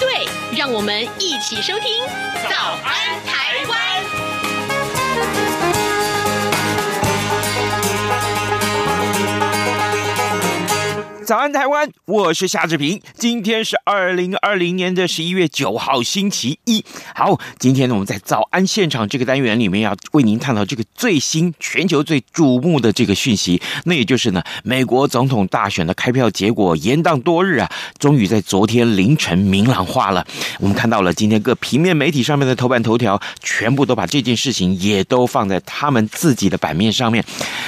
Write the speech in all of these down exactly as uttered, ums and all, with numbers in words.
对，让我们一起收听《早安台湾》。早安台湾，我是夏志平。今天是二零二零年的十一月九号，星期一。好，今天呢，我们在早安现场这个单元里面要为您探讨这个最新、全球最瞩目的这个讯息，那也就是呢，美国总统大选的开票结果延宕多日啊，终于在昨天凌晨明朗化了。我们看到了今天各平面媒体上面的头版头条，全部都把这件事情也都放在他们自己的版面上面。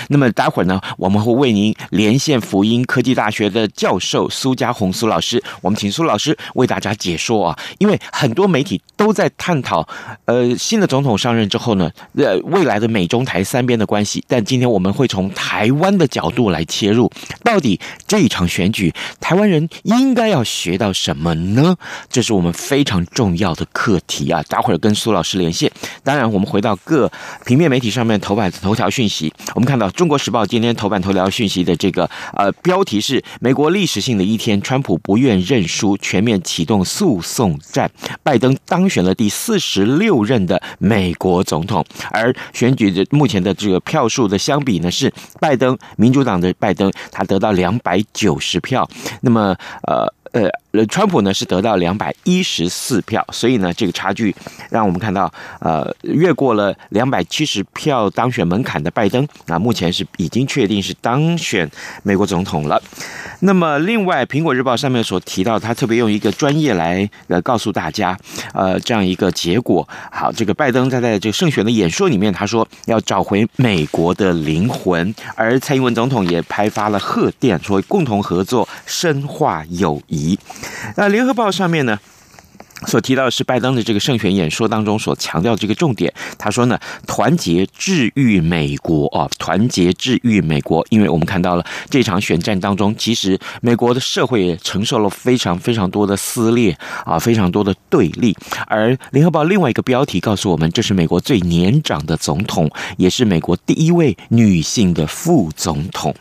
那么待会儿呢，我们会为您连线福音科技大学的教授苏嘉宏苏老师，我们请苏老师为大家解说啊，因为很多媒体都在探讨，呃，新的总统上任之后呢，呃，未来的美中台三边的关系。但今天我们会从台湾的角度来切入，到底这一场选举，台湾人应该要学到什么呢？这是我们非常重要的课题啊！待会儿跟苏老师连线。当然，我们回到各平面媒体上面头版头条讯息，我们看到《中国时报》今天头版头条讯息的这个呃标题是，美国历史性的一天，川普不愿认输，全面启动诉讼战。拜登当选了第四十六任的美国总统，而选举的目前的这个票数的相比呢，是拜登民主党的拜登，他得到两百九十票，那么呃。呃，川普呢是得到两百一十四票，所以呢，这个差距让我们看到，呃，越过了两百七十票当选门槛的拜登，啊，目前是已经确定是当选美国总统了。那么，另外，《苹果日报》上面所提到，他特别用一个专业来呃告诉大家，呃，这样一个结果。好，这个拜登他在这个胜选的演说里面，他说要找回美国的灵魂，而蔡英文总统也拍发了贺电，说共同合作，深化友谊。那联合报上面呢所提到的是拜登的这个胜选演说当中所强调这个重点，他说呢，团结治愈美国啊，团结治愈美国，因为我们看到了这场选战当中，其实美国的社会也承受了非常非常多的撕裂啊，非常多的对立。而联合报另外一个标题告诉我们，这是美国最年长的总统，也是美国第一位女性的副总统。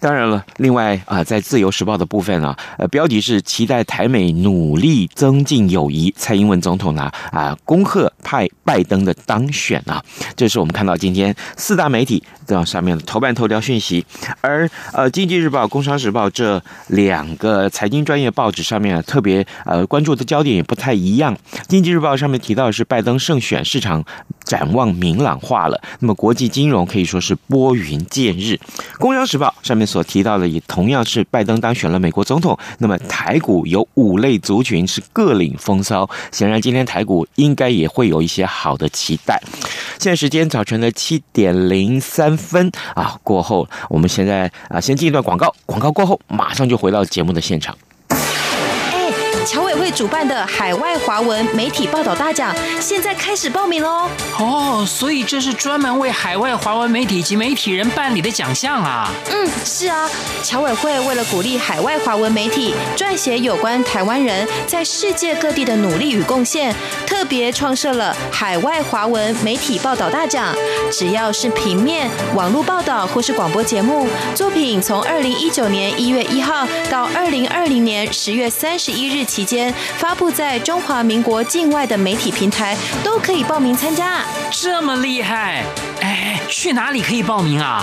当然了，另外啊，在自由时报的部分啊，呃，标题是期待台美努力增进友谊。蔡英文总统呢啊，恭贺派拜登的当选啊！这是我们看到今天四大媒体的上面的头版头条讯息。而呃，《经济日报》《工商时报》这两个财经专业报纸上面特别呃关注的焦点也不太一样。《经济日报》上面提到的是拜登胜选，市场展望明朗化了，那么国际金融可以说是拨云见日。《工商时报》上面所提到的也同样是拜登当选了美国总统，那么台股有五类族群是各领风。显然今天台股应该也会有一些好的期待。现在时间早晨的七点零三分啊，过后我们现在啊先进一段广告，广告过后马上就回到节目的现场。侨委会主办的海外华文媒体报道大奖现在开始报名喽！哦，所以这是专门为海外华文媒体及媒体人办理的奖项啊！嗯，是啊，侨委会为了鼓励海外华文媒体撰写有关台湾人在世界各地的努力与贡献，特别创设了海外华文媒体报道大奖。只要是平面、网络报道或是广播节目作品，从二零一九年一月一号到二零二零年十月三十一日。期间发布在中华民国境外的媒体平台都可以报名参加，这么厉害！哎，去哪里可以报名啊？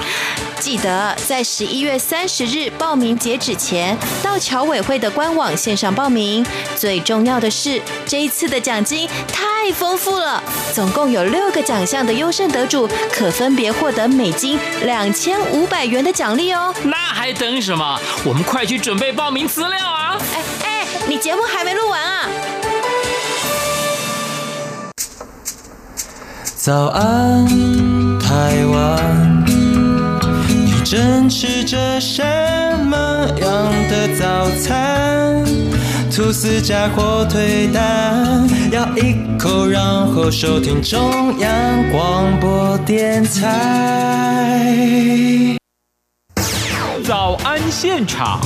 记得在十一月三十日报名截止前，到侨委会的官网线上报名。最重要的是，这一次的奖金太丰富了，总共有六个奖项的优胜得主可分别获得美金两千五百元的奖励哦。那还等什么？我们快去准备报名资料啊！哎哎。你节目还没录完啊！早安，台湾，你正吃着什么样的早餐？吐司加火腿蛋，咬一口然后收听中央广播电台早安现场。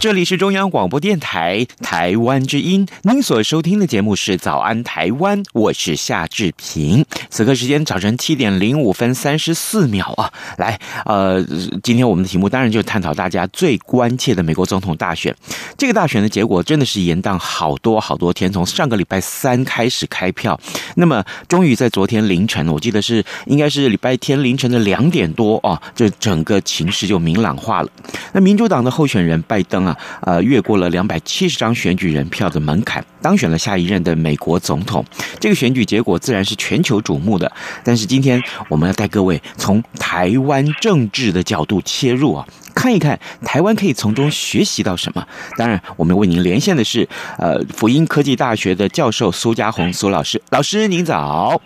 这里是中央广播电台台湾之音，您所收听的节目是早安台湾，我是夏志平。此刻时间早晨七点零五分三十四秒啊，来呃，今天我们的题目当然就探讨大家最关切的美国总统大选。这个大选的结果真的是延宕好多好多天，从上个礼拜三开始开票，那么终于在昨天凌晨，我记得是应该是礼拜天凌晨的两点多啊，这整个情势就明朗化了。那民主党的候选人拜登啊呃，越过了两百七十张选举人票的门槛，当选了下一任的美国总统。这个选举结果自然是全球瞩目的，但是今天我们要带各位从台湾政治的角度切入啊，看一看台湾可以从中学习到什么。当然我们为您连线的是呃，辅英科技大学的教授苏嘉宏苏老师。老师您早。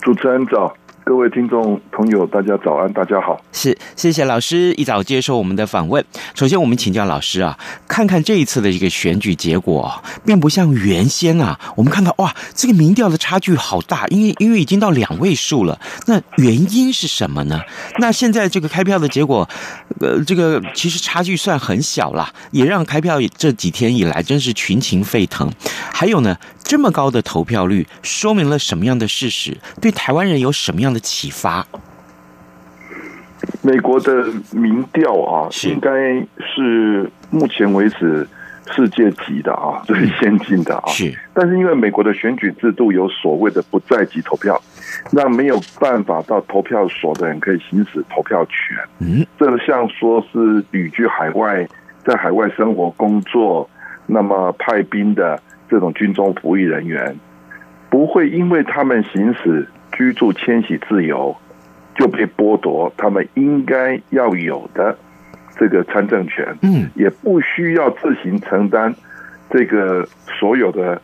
主持人早，各位听众朋友大家早安，大家好。是，谢谢老师一早接受我们的访问。首先我们请教老师啊，看看这一次的一个选举结果、啊、并不像原先啊我们看到哇这个民调的差距好大，因为因为已经到两位数了，那原因是什么呢？那现在这个开票的结果呃，这个其实差距算很小啦，也让开票这几天以来真是群情沸腾。还有呢，这么高的投票率说明了什么样的事实？对台湾人有什么样的启发？美国的民调啊，应该是目前为止世界级的啊，最先进的啊。是，但是因为美国的选举制度有所谓的不在籍投票，让没有办法到投票所的人可以行使投票权。嗯，这像说是旅居海外，在海外生活工作，那么派兵的这种军中服役人员，不会因为他们行使居住迁徙自由就被剥夺他们应该要有的这个参政权，嗯，也不需要自行承担这个所有的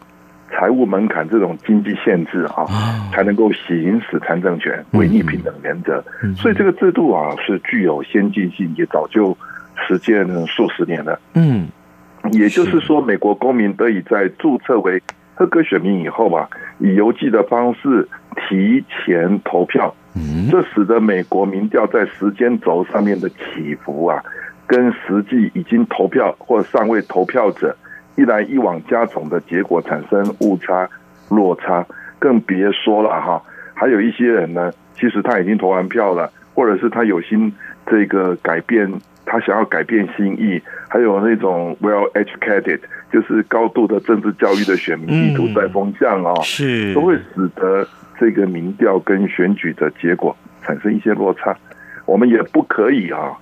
财务门槛这种经济限制啊，才能够行使参政权，违逆平等原则。所以这个制度啊是具有先进性，也早就实践了数十年了。嗯，也就是说，美国公民得以在注册为合格选民以后啊，以邮寄的方式提前投票，这使得美国民调在时间轴上面的起伏啊，跟实际已经投票或尚未投票者一来一往加总的结果产生误差落差，更别说了哈。还有一些人呢，其实他已经投完票了，或者是他有心这个改变，他想要改变心意，还有那种 well educated， 就是高度的政治教育的选民意图带风向哦，嗯、是都会使得这个民调跟选举的结果产生一些落差。我们也不可以啊，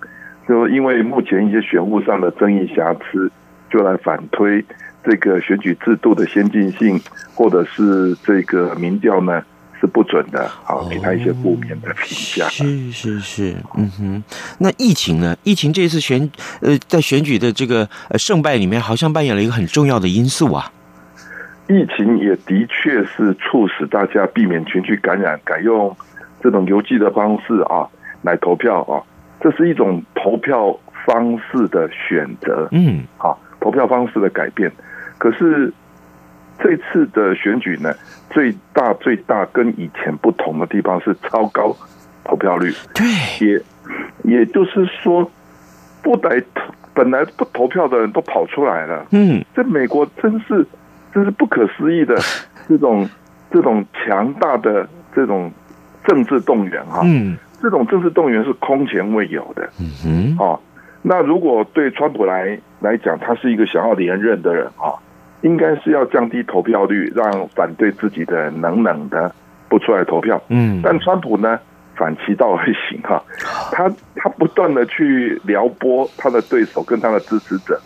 就因为目前一些选务上的争议瑕疵，就来反推这个选举制度的先进性，或者是这个民调呢是不准的，好，给他一些负面的评价。哦、是是是，嗯哼。那疫情呢？疫情这次选呃，在选举的这个呃胜败里面，好像扮演了一个很重要的因素啊。疫情也的确是促使大家避免群聚感染，改用这种邮寄的方式啊来投票啊，这是一种投票方式的选择。嗯，好，投票方式的改变。可是这次的选举呢，最大最大跟以前不同的地方是超高投票率。对，也也就是说，不来本来不投票的人都跑出来了。嗯，这美国真是真是不可思议的这种这种强大的这种政治动员哈、啊。嗯，这种政治动员是空前未有的。嗯哼，啊，那如果对川普来来讲，他是一个想要连任的人啊。应该是要降低投票率，让反对自己的冷冷的不出来投票。嗯，但川普呢，反其道而行哈、啊，他他不断的去撩拨他的对手跟他的支持者，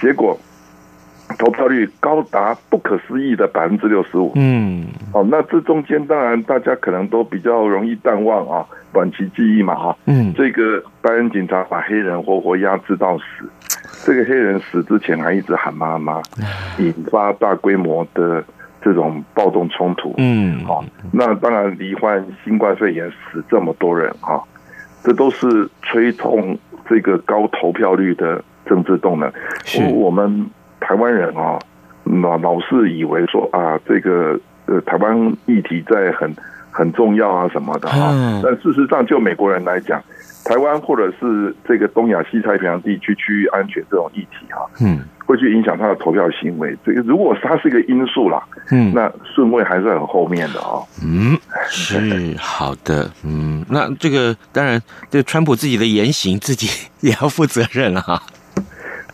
结果投票率高达不可思议的百分之六十五。嗯，哦，那这中间当然大家可能都比较容易淡忘啊，短期记忆嘛哈、啊。嗯，这个白人警察把黑人活活压制到死。这个黑人死之前还一直喊妈妈，引发大规模的这种暴动冲突。嗯，好、哦，那当然罹患新冠肺炎死这么多人哈、哦，这都是吹痛这个高投票率的政治动能。我们台湾人哦，老老是以为说啊，这个呃台湾议题在很很重要啊什么的哈、啊。但事实上，就美国人来讲，台湾或者是这个东亚西太平洋地区区域安全这种议题哈、啊，嗯，会去影响他的投票行为。这个如果它是一个因素啦，嗯，那顺位还是很后面的哦。嗯，是好的，嗯，那这个当然，对川普自己的言行，自己也要负责任啊。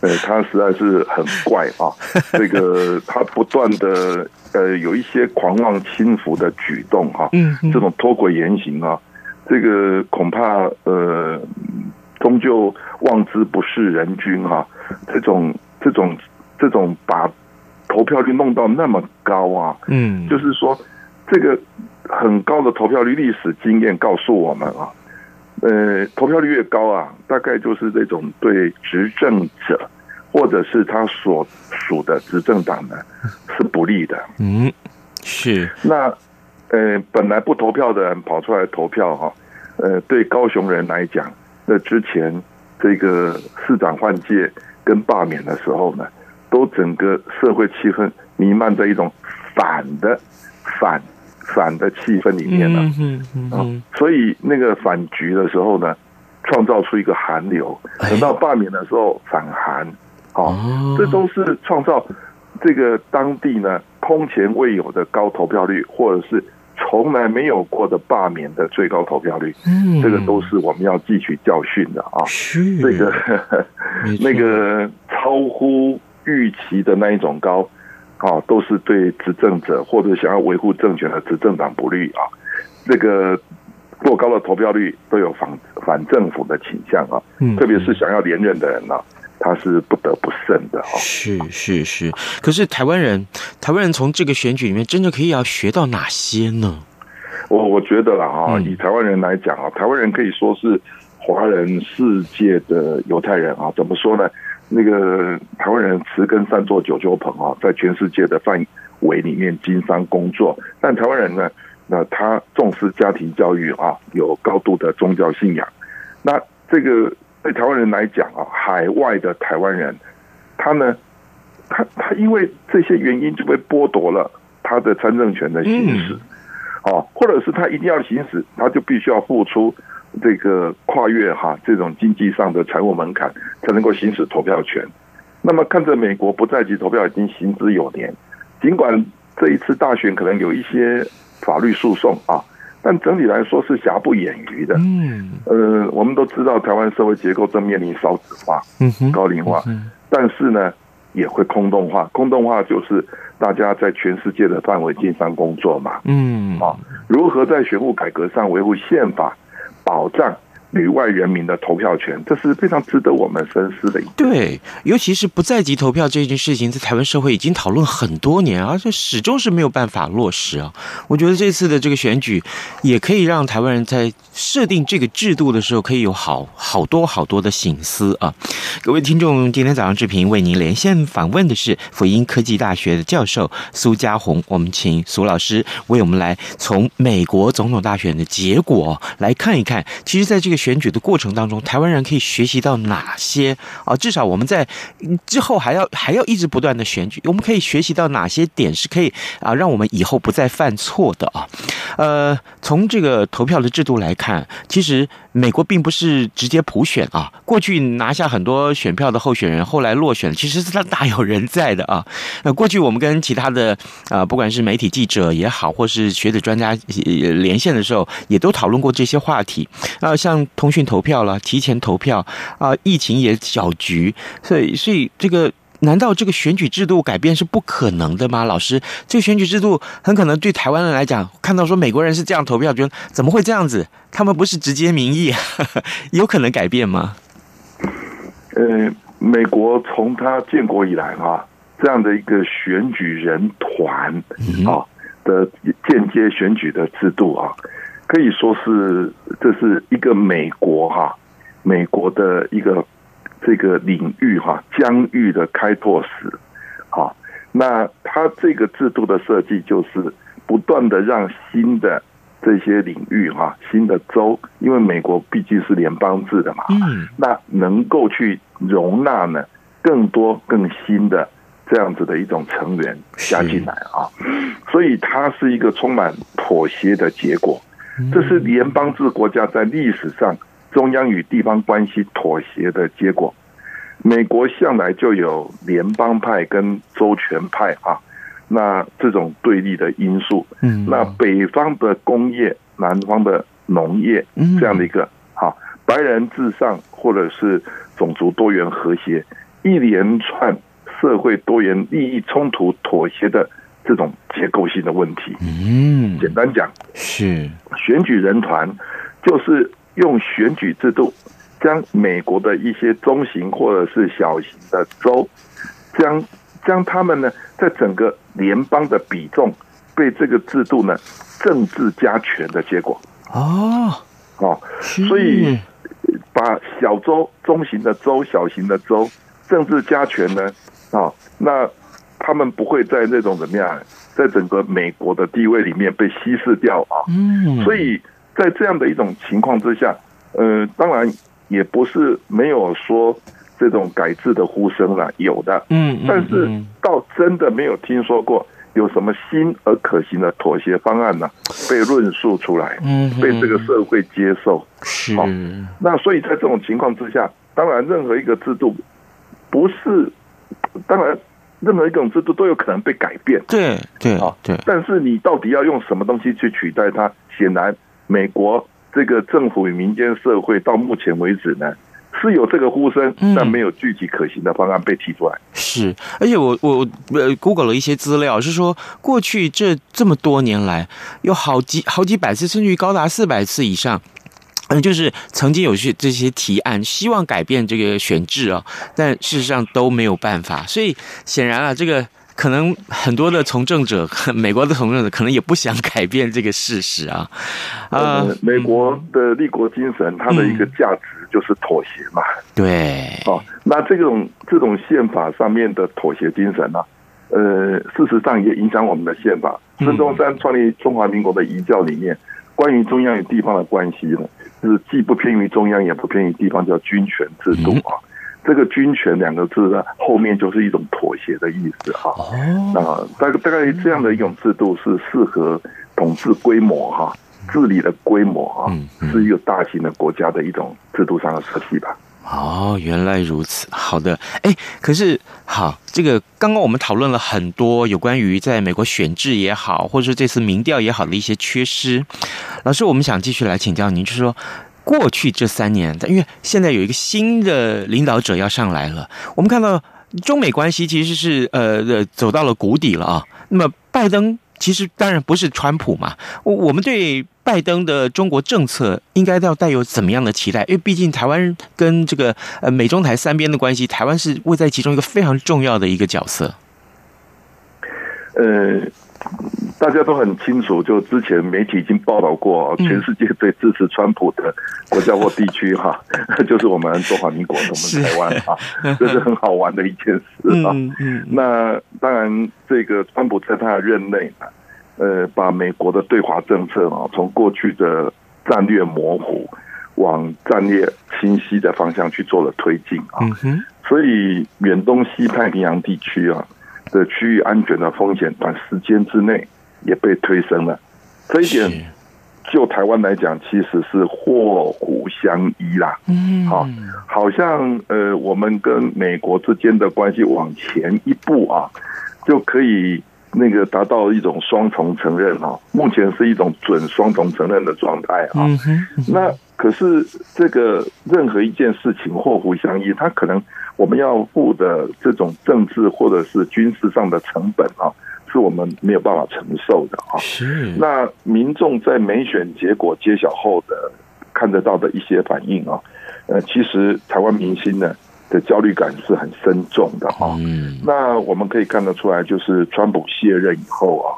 呃，他实在是很怪啊，这个他不断的呃有一些狂妄轻浮的举动啊，嗯，这种脱轨言行啊。这个恐怕呃，终究望之不是人君哈、啊，这种这种这种把投票率弄到那么高啊，嗯，就是说这个很高的投票率，历史经验告诉我们啊，呃，投票率越高啊，大概就是这种对执政者或者是他所属的执政党呢是不利的，嗯，是那呃，本来不投票的人跑出来投票哈、啊。呃，对高雄人来讲，那之前这个市长换届跟罢免的时候呢，都整个社会气氛弥漫着一种反的、反反的气氛里面呢。嗯嗯嗯。所以那个反局的时候呢，创造出一个寒流；等到罢免的时候反寒，哦，哦这都是创造这个当地呢空前未有的高投票率，或者是从来没有过的罢免的最高投票率，嗯，这个都是我们要汲取教训的啊。是这个那个超乎预期的那一种高，啊，都是对执政者或者想要维护政权的执政党不利啊。这个过高的投票率都有反反政府的倾向啊，嗯，特别是想要连任的人呢、啊。他是不得不慎的哦，是是是。可是台湾人，台湾人从这个选举里面真正可以要学到哪些呢？我我觉得啦啊、哦嗯，以台湾人来讲啊，台湾人可以说是华人世界的犹太人啊。怎么说呢？那个台湾人词根三座九九朋啊，在全世界的范围里面经商工作，但台湾人呢，那他重视家庭教育啊，有高度的宗教信仰。那这个。对台湾人来讲啊，海外的台湾人，他呢，他他因为这些原因就被剥夺了他的参政权的行使，哦，或者是他一定要行使，他就必须要付出这个跨越哈这种经济上的财务门槛，才能够行使投票权。那么看着美国不在籍投票已经行之有年，尽管这一次大选可能有一些法律诉讼啊。但整体来说是瑕不掩瑜的。嗯，呃，我们都知道台湾社会结构正面临少子化、高龄化，但是呢，也会空洞化。空洞化就是大家在全世界的范围经商工作嘛。嗯，啊，如何在选务改革上维护宪法，保障旅外人民的投票权，这是非常值得我们深思的一点。对，尤其是不在籍投票这件事情，在台湾社会已经讨论很多年，而且始终是没有办法落实啊。我觉得这次的这个选举，也可以让台湾人在设定这个制度的时候，可以有好好多好多的省思啊。各位听众，今天早上志平为您连线访问的是辅英科技大学的教授苏嘉宏，我们请苏老师为我们来从美国总统大选的结果来看一看，其实在这个选举的过程当中，台湾人可以学习到哪些啊？至少我们在之后还要还要一直不断的选举，我们可以学习到哪些点是可以啊，让我们以后不再犯错的啊？呃，从这个投票的制度来看，其实美国并不是直接普选啊，过去拿下很多选票的候选人，后来落选，其实是他大有人在的啊。呃，过去我们跟其他的啊、呃，不管是媒体记者也好，或是学者专家连线的时候，也都讨论过这些话题啊、呃，像。通讯投票了，提前投票啊、呃，疫情也搅局，所以所以这个难道这个选举制度改变是不可能的吗？老师，这个选举制度很可能对台湾人来讲，看到说美国人是这样投票，觉得怎么会这样子？他们不是直接民意，呵呵有可能改变吗？呃，美国从他建国以来啊，这样的一个选举人团啊的间接选举的制度啊。可以说是这是一个美国哈、啊，美国的一个这个领域哈、啊、疆域的开拓史，好，那它这个制度的设计就是不断的让新的这些领域哈、啊，新的州，因为美国毕竟是联邦制的嘛，嗯，那能够去容纳呢更多更新的这样子的一种成员加进来啊，所以它是一个充满妥协的结果。这是联邦制国家在历史上中央与地方关系妥协的结果。美国向来就有联邦派跟州权派啊，那这种对立的因素，嗯，那北方的工业，南方的农业，这样的一个啊，白人至上或者是种族多元和谐，一连串社会多元利益冲突妥协的这种结构性的问题。嗯，简单讲是选举人团就是用选举制度将美国的一些中型或者是小型的州，将将他们呢在整个联邦的比重被这个制度呢政治加权的结果。哦哦，所以把小州、中型的州、小型的州政治加权呢，哦，那他们不会在那种怎么样，在整个美国的地位里面被稀释掉啊。嗯，所以在这样的一种情况之下，呃，当然也不是没有说这种改制的呼声啦，有的，嗯，但是倒真的没有听说过有什么新而可行的妥协方案呢、啊？被论述出来，嗯，被这个社会接受，是、哦。那所以在这种情况之下，当然任何一个制度不是，当然。任何一种制度都有可能被改变，对对啊，对。但是你到底要用什么东西去取代它？显然，美国这个政府与民间社会到目前为止呢，是有这个呼声，但没有具体可行的方案被提出来。嗯、是，而且我我呃 ，Google 了一些资料，是说过去这这么多年来，有好几好几百次，甚至于高达四百次以上。嗯，就是曾经有些这些提案希望改变这个选制啊、哦，但事实上都没有办法，所以显然啊，这个可能很多的从政者，美国的从政者可能也不想改变这个事实啊。呃，嗯、美国的立国精神，它的一个价值就是妥协嘛。对、嗯。哦，那这种这种宪法上面的妥协精神呢、啊，呃，事实上也影响我们的宪法。孙中山创立中华民国的遗教里面，关于中央与地方的关系呢，就是既不偏于中央也不偏于地方，叫均权制度啊。这个均权两个字呢，后面就是一种妥协的意思啊。那大概大概这样的一种制度是适合统治规模哈、啊，治理的规模啊，是一个大型的国家的一种制度上的设计吧。哦，原来如此。好的，哎，可是好，这个刚刚我们讨论了很多有关于在美国选制也好，或者是这次民调也好的一些缺失。老师，我们想继续来请教您，就是说过去这三年，因为现在有一个新的领导者要上来了，我们看到中美关系其实是呃走到了谷底了啊。那么拜登其实当然不是川普嘛，我们对拜登的中国政策应该要带有怎么样的期待？因为毕竟台湾跟这个呃美中台三边的关系，台湾是位在其中一个非常重要的一个角色。呃，大家都很清楚，就之前媒体已经报道过，全世界最支持川普的国家或地区哈、啊，嗯、就是我们中华民国，我们台湾啊，是这是很好玩的一件事啊。嗯嗯、那当然，这个川普在他的任内呢，呃，把美国的对华政策啊，从过去的战略模糊往战略清晰的方向去做了推进啊。嗯、所以远东西太平洋地区啊。的区域安全的风险，短时间之内也被推升了。这一点，就台湾来讲，其实是祸福相依啦。嗯，好，好像呃，我们跟美国之间的关系往前一步啊，就可以那个达到一种双重承认啊。目前是一种准双重承认的状态啊。嗯、那可是这个任何一件事情祸福相依，它可能。我们要付的这种政治或者是军事上的成本啊，是我们没有办法承受的啊。是。那民众在美选结果揭晓后的看得到的一些反应啊，呃，其实台湾民心呢的焦虑感是很深重的啊。嗯。那我们可以看得出来，就是川普卸任以后啊，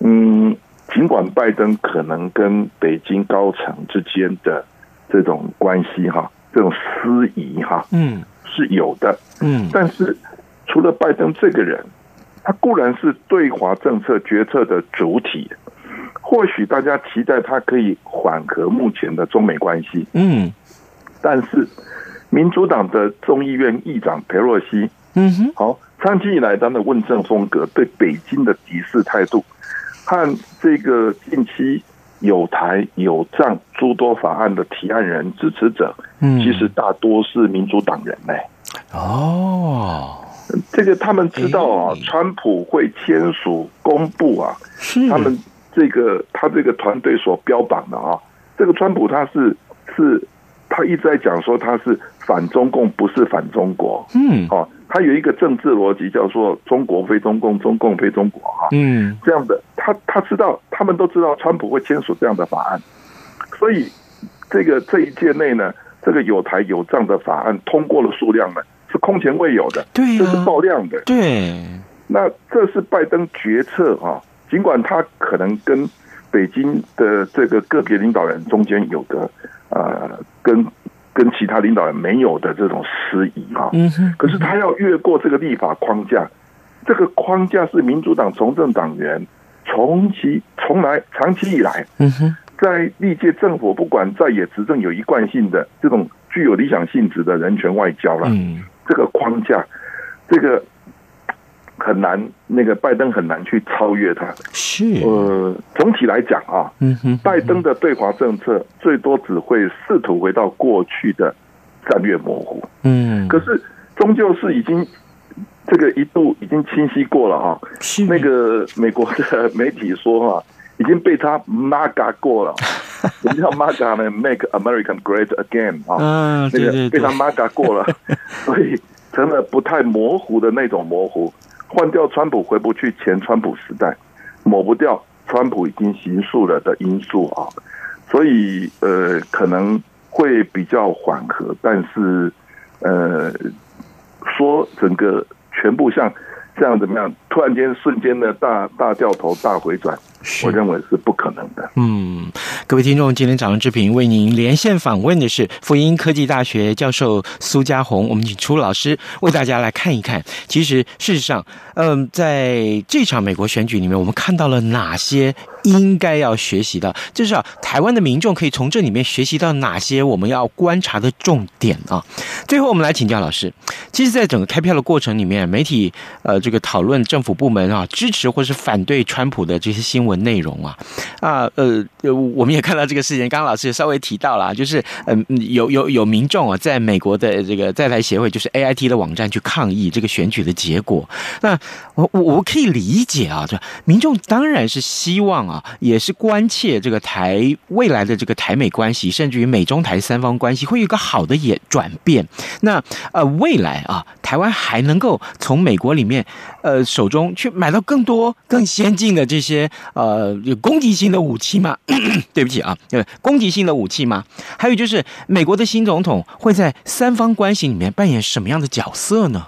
嗯，尽管拜登可能跟北京高层之间的这种关系哈、啊，这种私疑哈、啊，嗯。是有的，嗯，但是除了拜登这个人，他固然是对华政策决策的主体，或许大家期待它可以缓和目前的中美关系，嗯，但是民主党的众议院议长佩洛西，嗯哼，好，长期以来他的问政风格、对北京的敌视态度，和这个近期有台有藏诸多法案的提案人、支持者，嗯，其实大多是民主党人嘞、欸。哦，这个他们知道啊，川普会签署公布啊，他们这个他这个团队所标榜的啊，这个川普他是是他一直在讲说他是反中共，不是反中国，嗯，哦，他有一个政治逻辑叫做中国非中共，中共非中国啊，嗯，这样的，他他知道，他们都知道川普会签署这样的法案，所以这个这一届内呢，这个有台有藏的法案通过的数量呢，是空前未有的，对、啊，这是爆量的，对。那这是拜登决策啊，尽管他可能跟北京的这个个别领导人中间有个呃，跟跟其他领导人没有的这种失仪啊，可是他要越过这个立法框架，这个框架是民主党从政党员从其从来长期以来，在历届政府不管在野执政有一贯性的这种具有理想性质的人权外交了，这个框架，这个很难，那个拜登很难去超越他。是，呃，总体来讲啊，嗯哼，拜登的对华政策最多只会试图回到过去的战略模糊。嗯，可是终究是已经这个一度已经清晰过了啊。是，那个美国的媒体说啊，已经被他 MAGA 过了。我们叫 MAGA 呢 ，Make America Great Again 啊，啊对对对，那个被他 MAGA 过了，所以成了不太模糊的那种模糊。换掉川普回不去前川普时代，抹不掉川普已经形塑了的因素啊，所以呃可能会比较缓和，但是呃说整个全部像这样怎么样，突然间瞬间的大大掉头大回转，我认为是不可能的。嗯，各位听众，今天早上志平为您连线访问的是辅英科技大学教授苏嘉宏，我们请出老师为大家来看一看，其实事实上，嗯、呃，在这场美国选举里面，我们看到了哪些应该要学习的，就是啊，台湾的民众可以从这里面学习到哪些我们要观察的重点啊。最后，我们来请教老师，其实，在整个开票的过程里面，媒体呃这个讨论政府部门啊支持或是反对川普的这些新闻内容啊啊呃我们也看到这个事情，刚刚老师也稍微提到了，就是嗯、呃、有有有民众啊在美国的这个在台协会就是 A I T 的网站去抗议这个选举的结果。那我我我可以理解啊，就民众当然是希望啊，也是关切这个台未来的这个台美关系，甚至于美中台三方关系会有一个好的也转变。那呃未来啊，台湾还能够从美国里面呃手中去买到更多更先进的这些呃呃，有攻击性的武器吗？对不起啊，攻击性的武器吗？还有就是，美国的新总统会在三方关系里面扮演什么样的角色呢？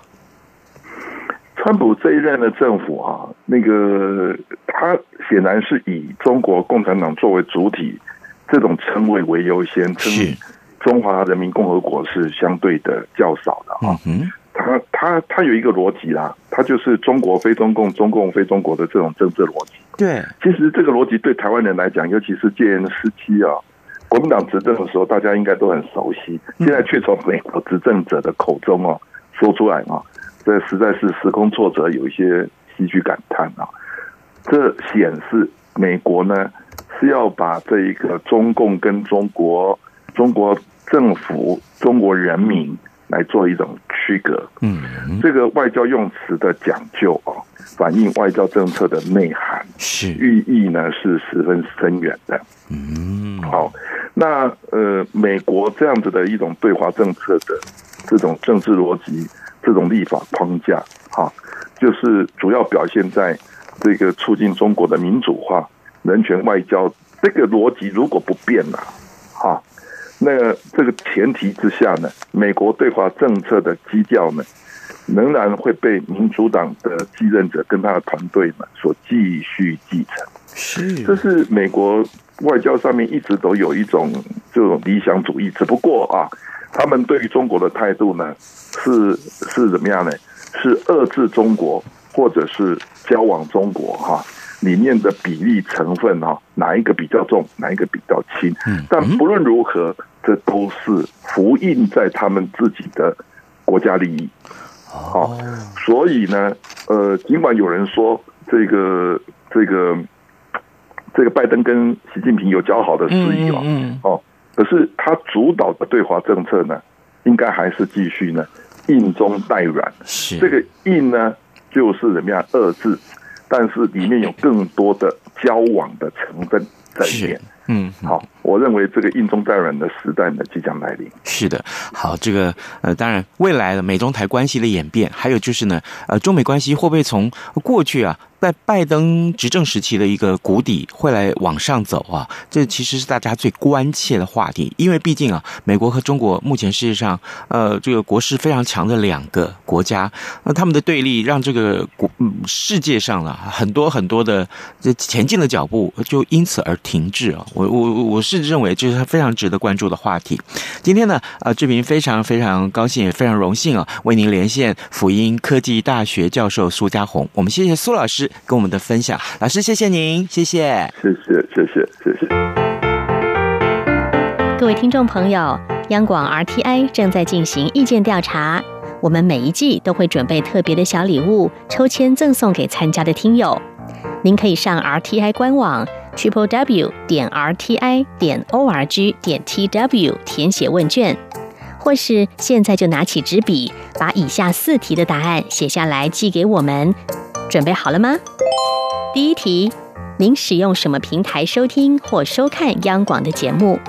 川普这一任的政府啊，那个他显然是以中国共产党作为主体，这种称谓为优先，称中华人民共和国是相对的较少的啊。嗯，他他他有一个逻辑啦，他就是中国非中共，中共非中国的这种政治逻辑。对，其实这个逻辑对台湾人来讲，尤其是戒严时期啊，国民党执政的时候，大家应该都很熟悉。现在却从美国执政者的口中哦、啊、说出来啊，这实在是时空挫折，有一些唏嘘感叹啊。这显示美国呢是要把这一个中共跟中国、中国政府、中国人民来做一种区隔，嗯，这个外交用词的讲究啊，反映外交政策的内涵，是寓意呢是十分深远的，嗯，好，那呃，美国这样子的一种对华政策的这种政治逻辑、这种立法框架，哈、啊，就是主要表现在这个促进中国的民主化、人权外交这个逻辑如果不变了、啊，哈、啊。那这个前提之下呢，美国对华政策的基调呢，仍然会被民主党的继任者跟他的团队呢所继续继承。是，这是美国外交上面一直都有一种这种理想主义，只不过啊，他们对于中国的态度呢，是是怎么样呢？是遏制中国，或者是交往中国哈、啊。里面的比例成分哈，哪一个比较重，哪一个比较轻。但不论如何，这都是复印在他们自己的国家利益。哦，所以呢，呃，尽管有人说这个这个这个拜登跟习近平有交好的事宜哦，哦，可是他主导的对华政策呢，应该还是继续呢，硬中带软。是这个硬呢，就是怎么样遏制，但是里面有更多的交往的成分在里面。嗯，好，我认为这个硬中带软的时代呢即将来临。是的，好，这个呃，当然未来的美中台关系的演变，还有就是呢，呃，中美关系会不会从过去啊，在拜登执政时期的一个谷底，会来往上走啊？这其实是大家最关切的话题，因为毕竟啊，美国和中国目前事实上，呃，这个国势非常强的两个国家，那、呃、他们的对立让这个国、嗯、世界上啊，很多很多的这前进的脚步就因此而停滞啊。我我我是认为这是非常值得关注的话题。今天呢，呃，志平非常非常高兴，也非常荣幸啊，为您连线辅英科技大学教授苏嘉宏。我们谢谢苏老师跟我们的分享，老师谢谢您，谢谢，谢谢，谢谢，谢谢。各位听众朋友，央广 R T I 正在进行意见调查，我们每一季都会准备特别的小礼物，抽签赠送给参加的听友。您可以上 R T I 官网。triple w 点 r t i 点 o r g 点 t w 填写问卷，或是现在就拿起纸笔，把以下四题的答案写下来寄给我们。准备好了吗？第一题，您使用什么平台收听或收看央广的节目？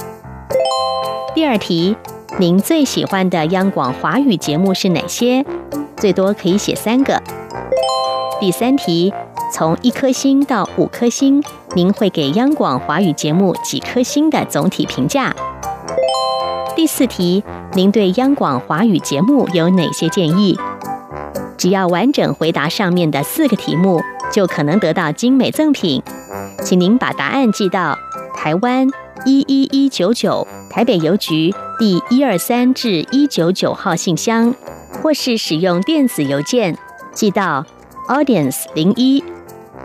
第二题，您最喜欢的央广华语节目是哪些？最多可以写三个。第三题，从一颗星到五颗星，您会给央广华语节目几颗星的总体评价？第四题，您对央广华语节目有哪些建议？只要完整回答上面的四个题目，就可能得到精美赠品。请您把答案寄到台湾一一一九九台北邮局第一二三至一九九号信箱，或是使用电子邮件寄到 audience 零一。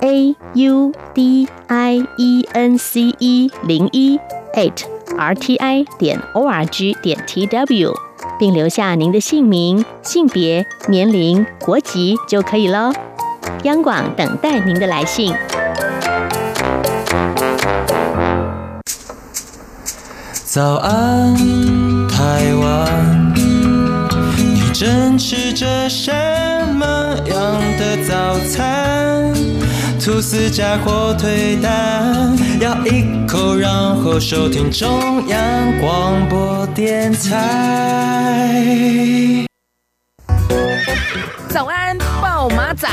a u d i e n c e 零一 at r t i 点 o r g 点 t w， 并留下您的姓名、性别、年龄、国籍就可以喽。央广等待您的来信。早安，台湾，你正吃着什么样的早餐？吐司加火腿蛋，咬一口，然后收听中央广播电台。早安，暴马仔。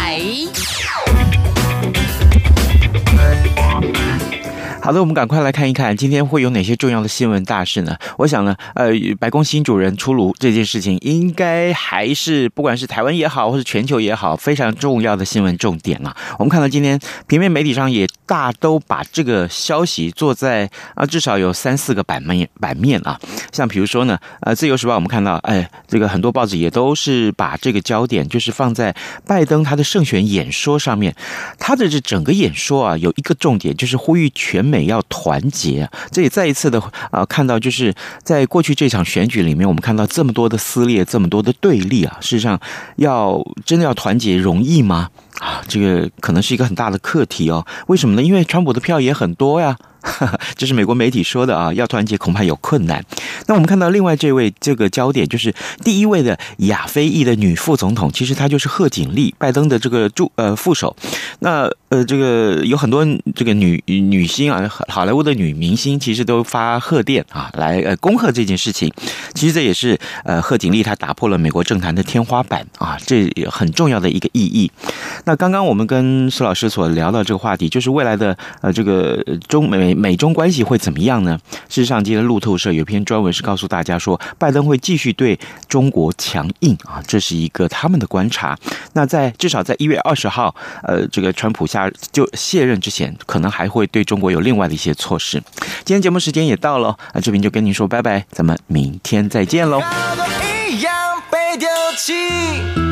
好的，我们赶快来看一看今天会有哪些重要的新闻大事呢？我想呢，呃，白宫新主人出炉这件事情，应该还是不管是台湾也好，或是全球也好，非常重要的新闻重点啊。我们看到今天平面媒体上也大都把这个消息做在啊，至少有三四个版面版面啊。像比如说呢，呃，《自由时报》我们看到，哎，这个很多报纸也都是把这个焦点就是放在拜登他的胜选演说上面。他的这整个演说啊，有一个重点就是呼吁全美。要团结，这也再一次的啊、呃、看到，就是在过去这场选举里面，我们看到这么多的撕裂，这么多的对立啊，事实上要真的要团结容易吗？啊，这个可能是一个很大的课题哦。为什么呢？因为川普的票也很多呀。这是美国媒体说的啊，要团结恐怕有困难。那我们看到另外这位这个焦点就是第一位的亚非裔的女副总统，其实她就是贺锦丽，拜登的这个助呃副手。那呃这个有很多这个女女星啊，好莱坞的女明星其实都发贺电啊来呃恭贺这件事情。其实这也是呃贺锦丽她打破了美国政坛的天花板啊，这很重要的一个意义。那刚刚我们跟苏老师所聊到这个话题，就是未来的呃这个中美。美中关系会怎么样呢？事实上，今天路透社有篇专文是告诉大家说，拜登会继续对中国强硬啊，这是一个他们的观察。那在至少在一月二十号，呃，这个川普下就卸任之前，可能还会对中国有另外的一些措施。今天节目时间也到了，啊，这边就跟您说拜拜，咱们明天再见喽。一样被丢弃。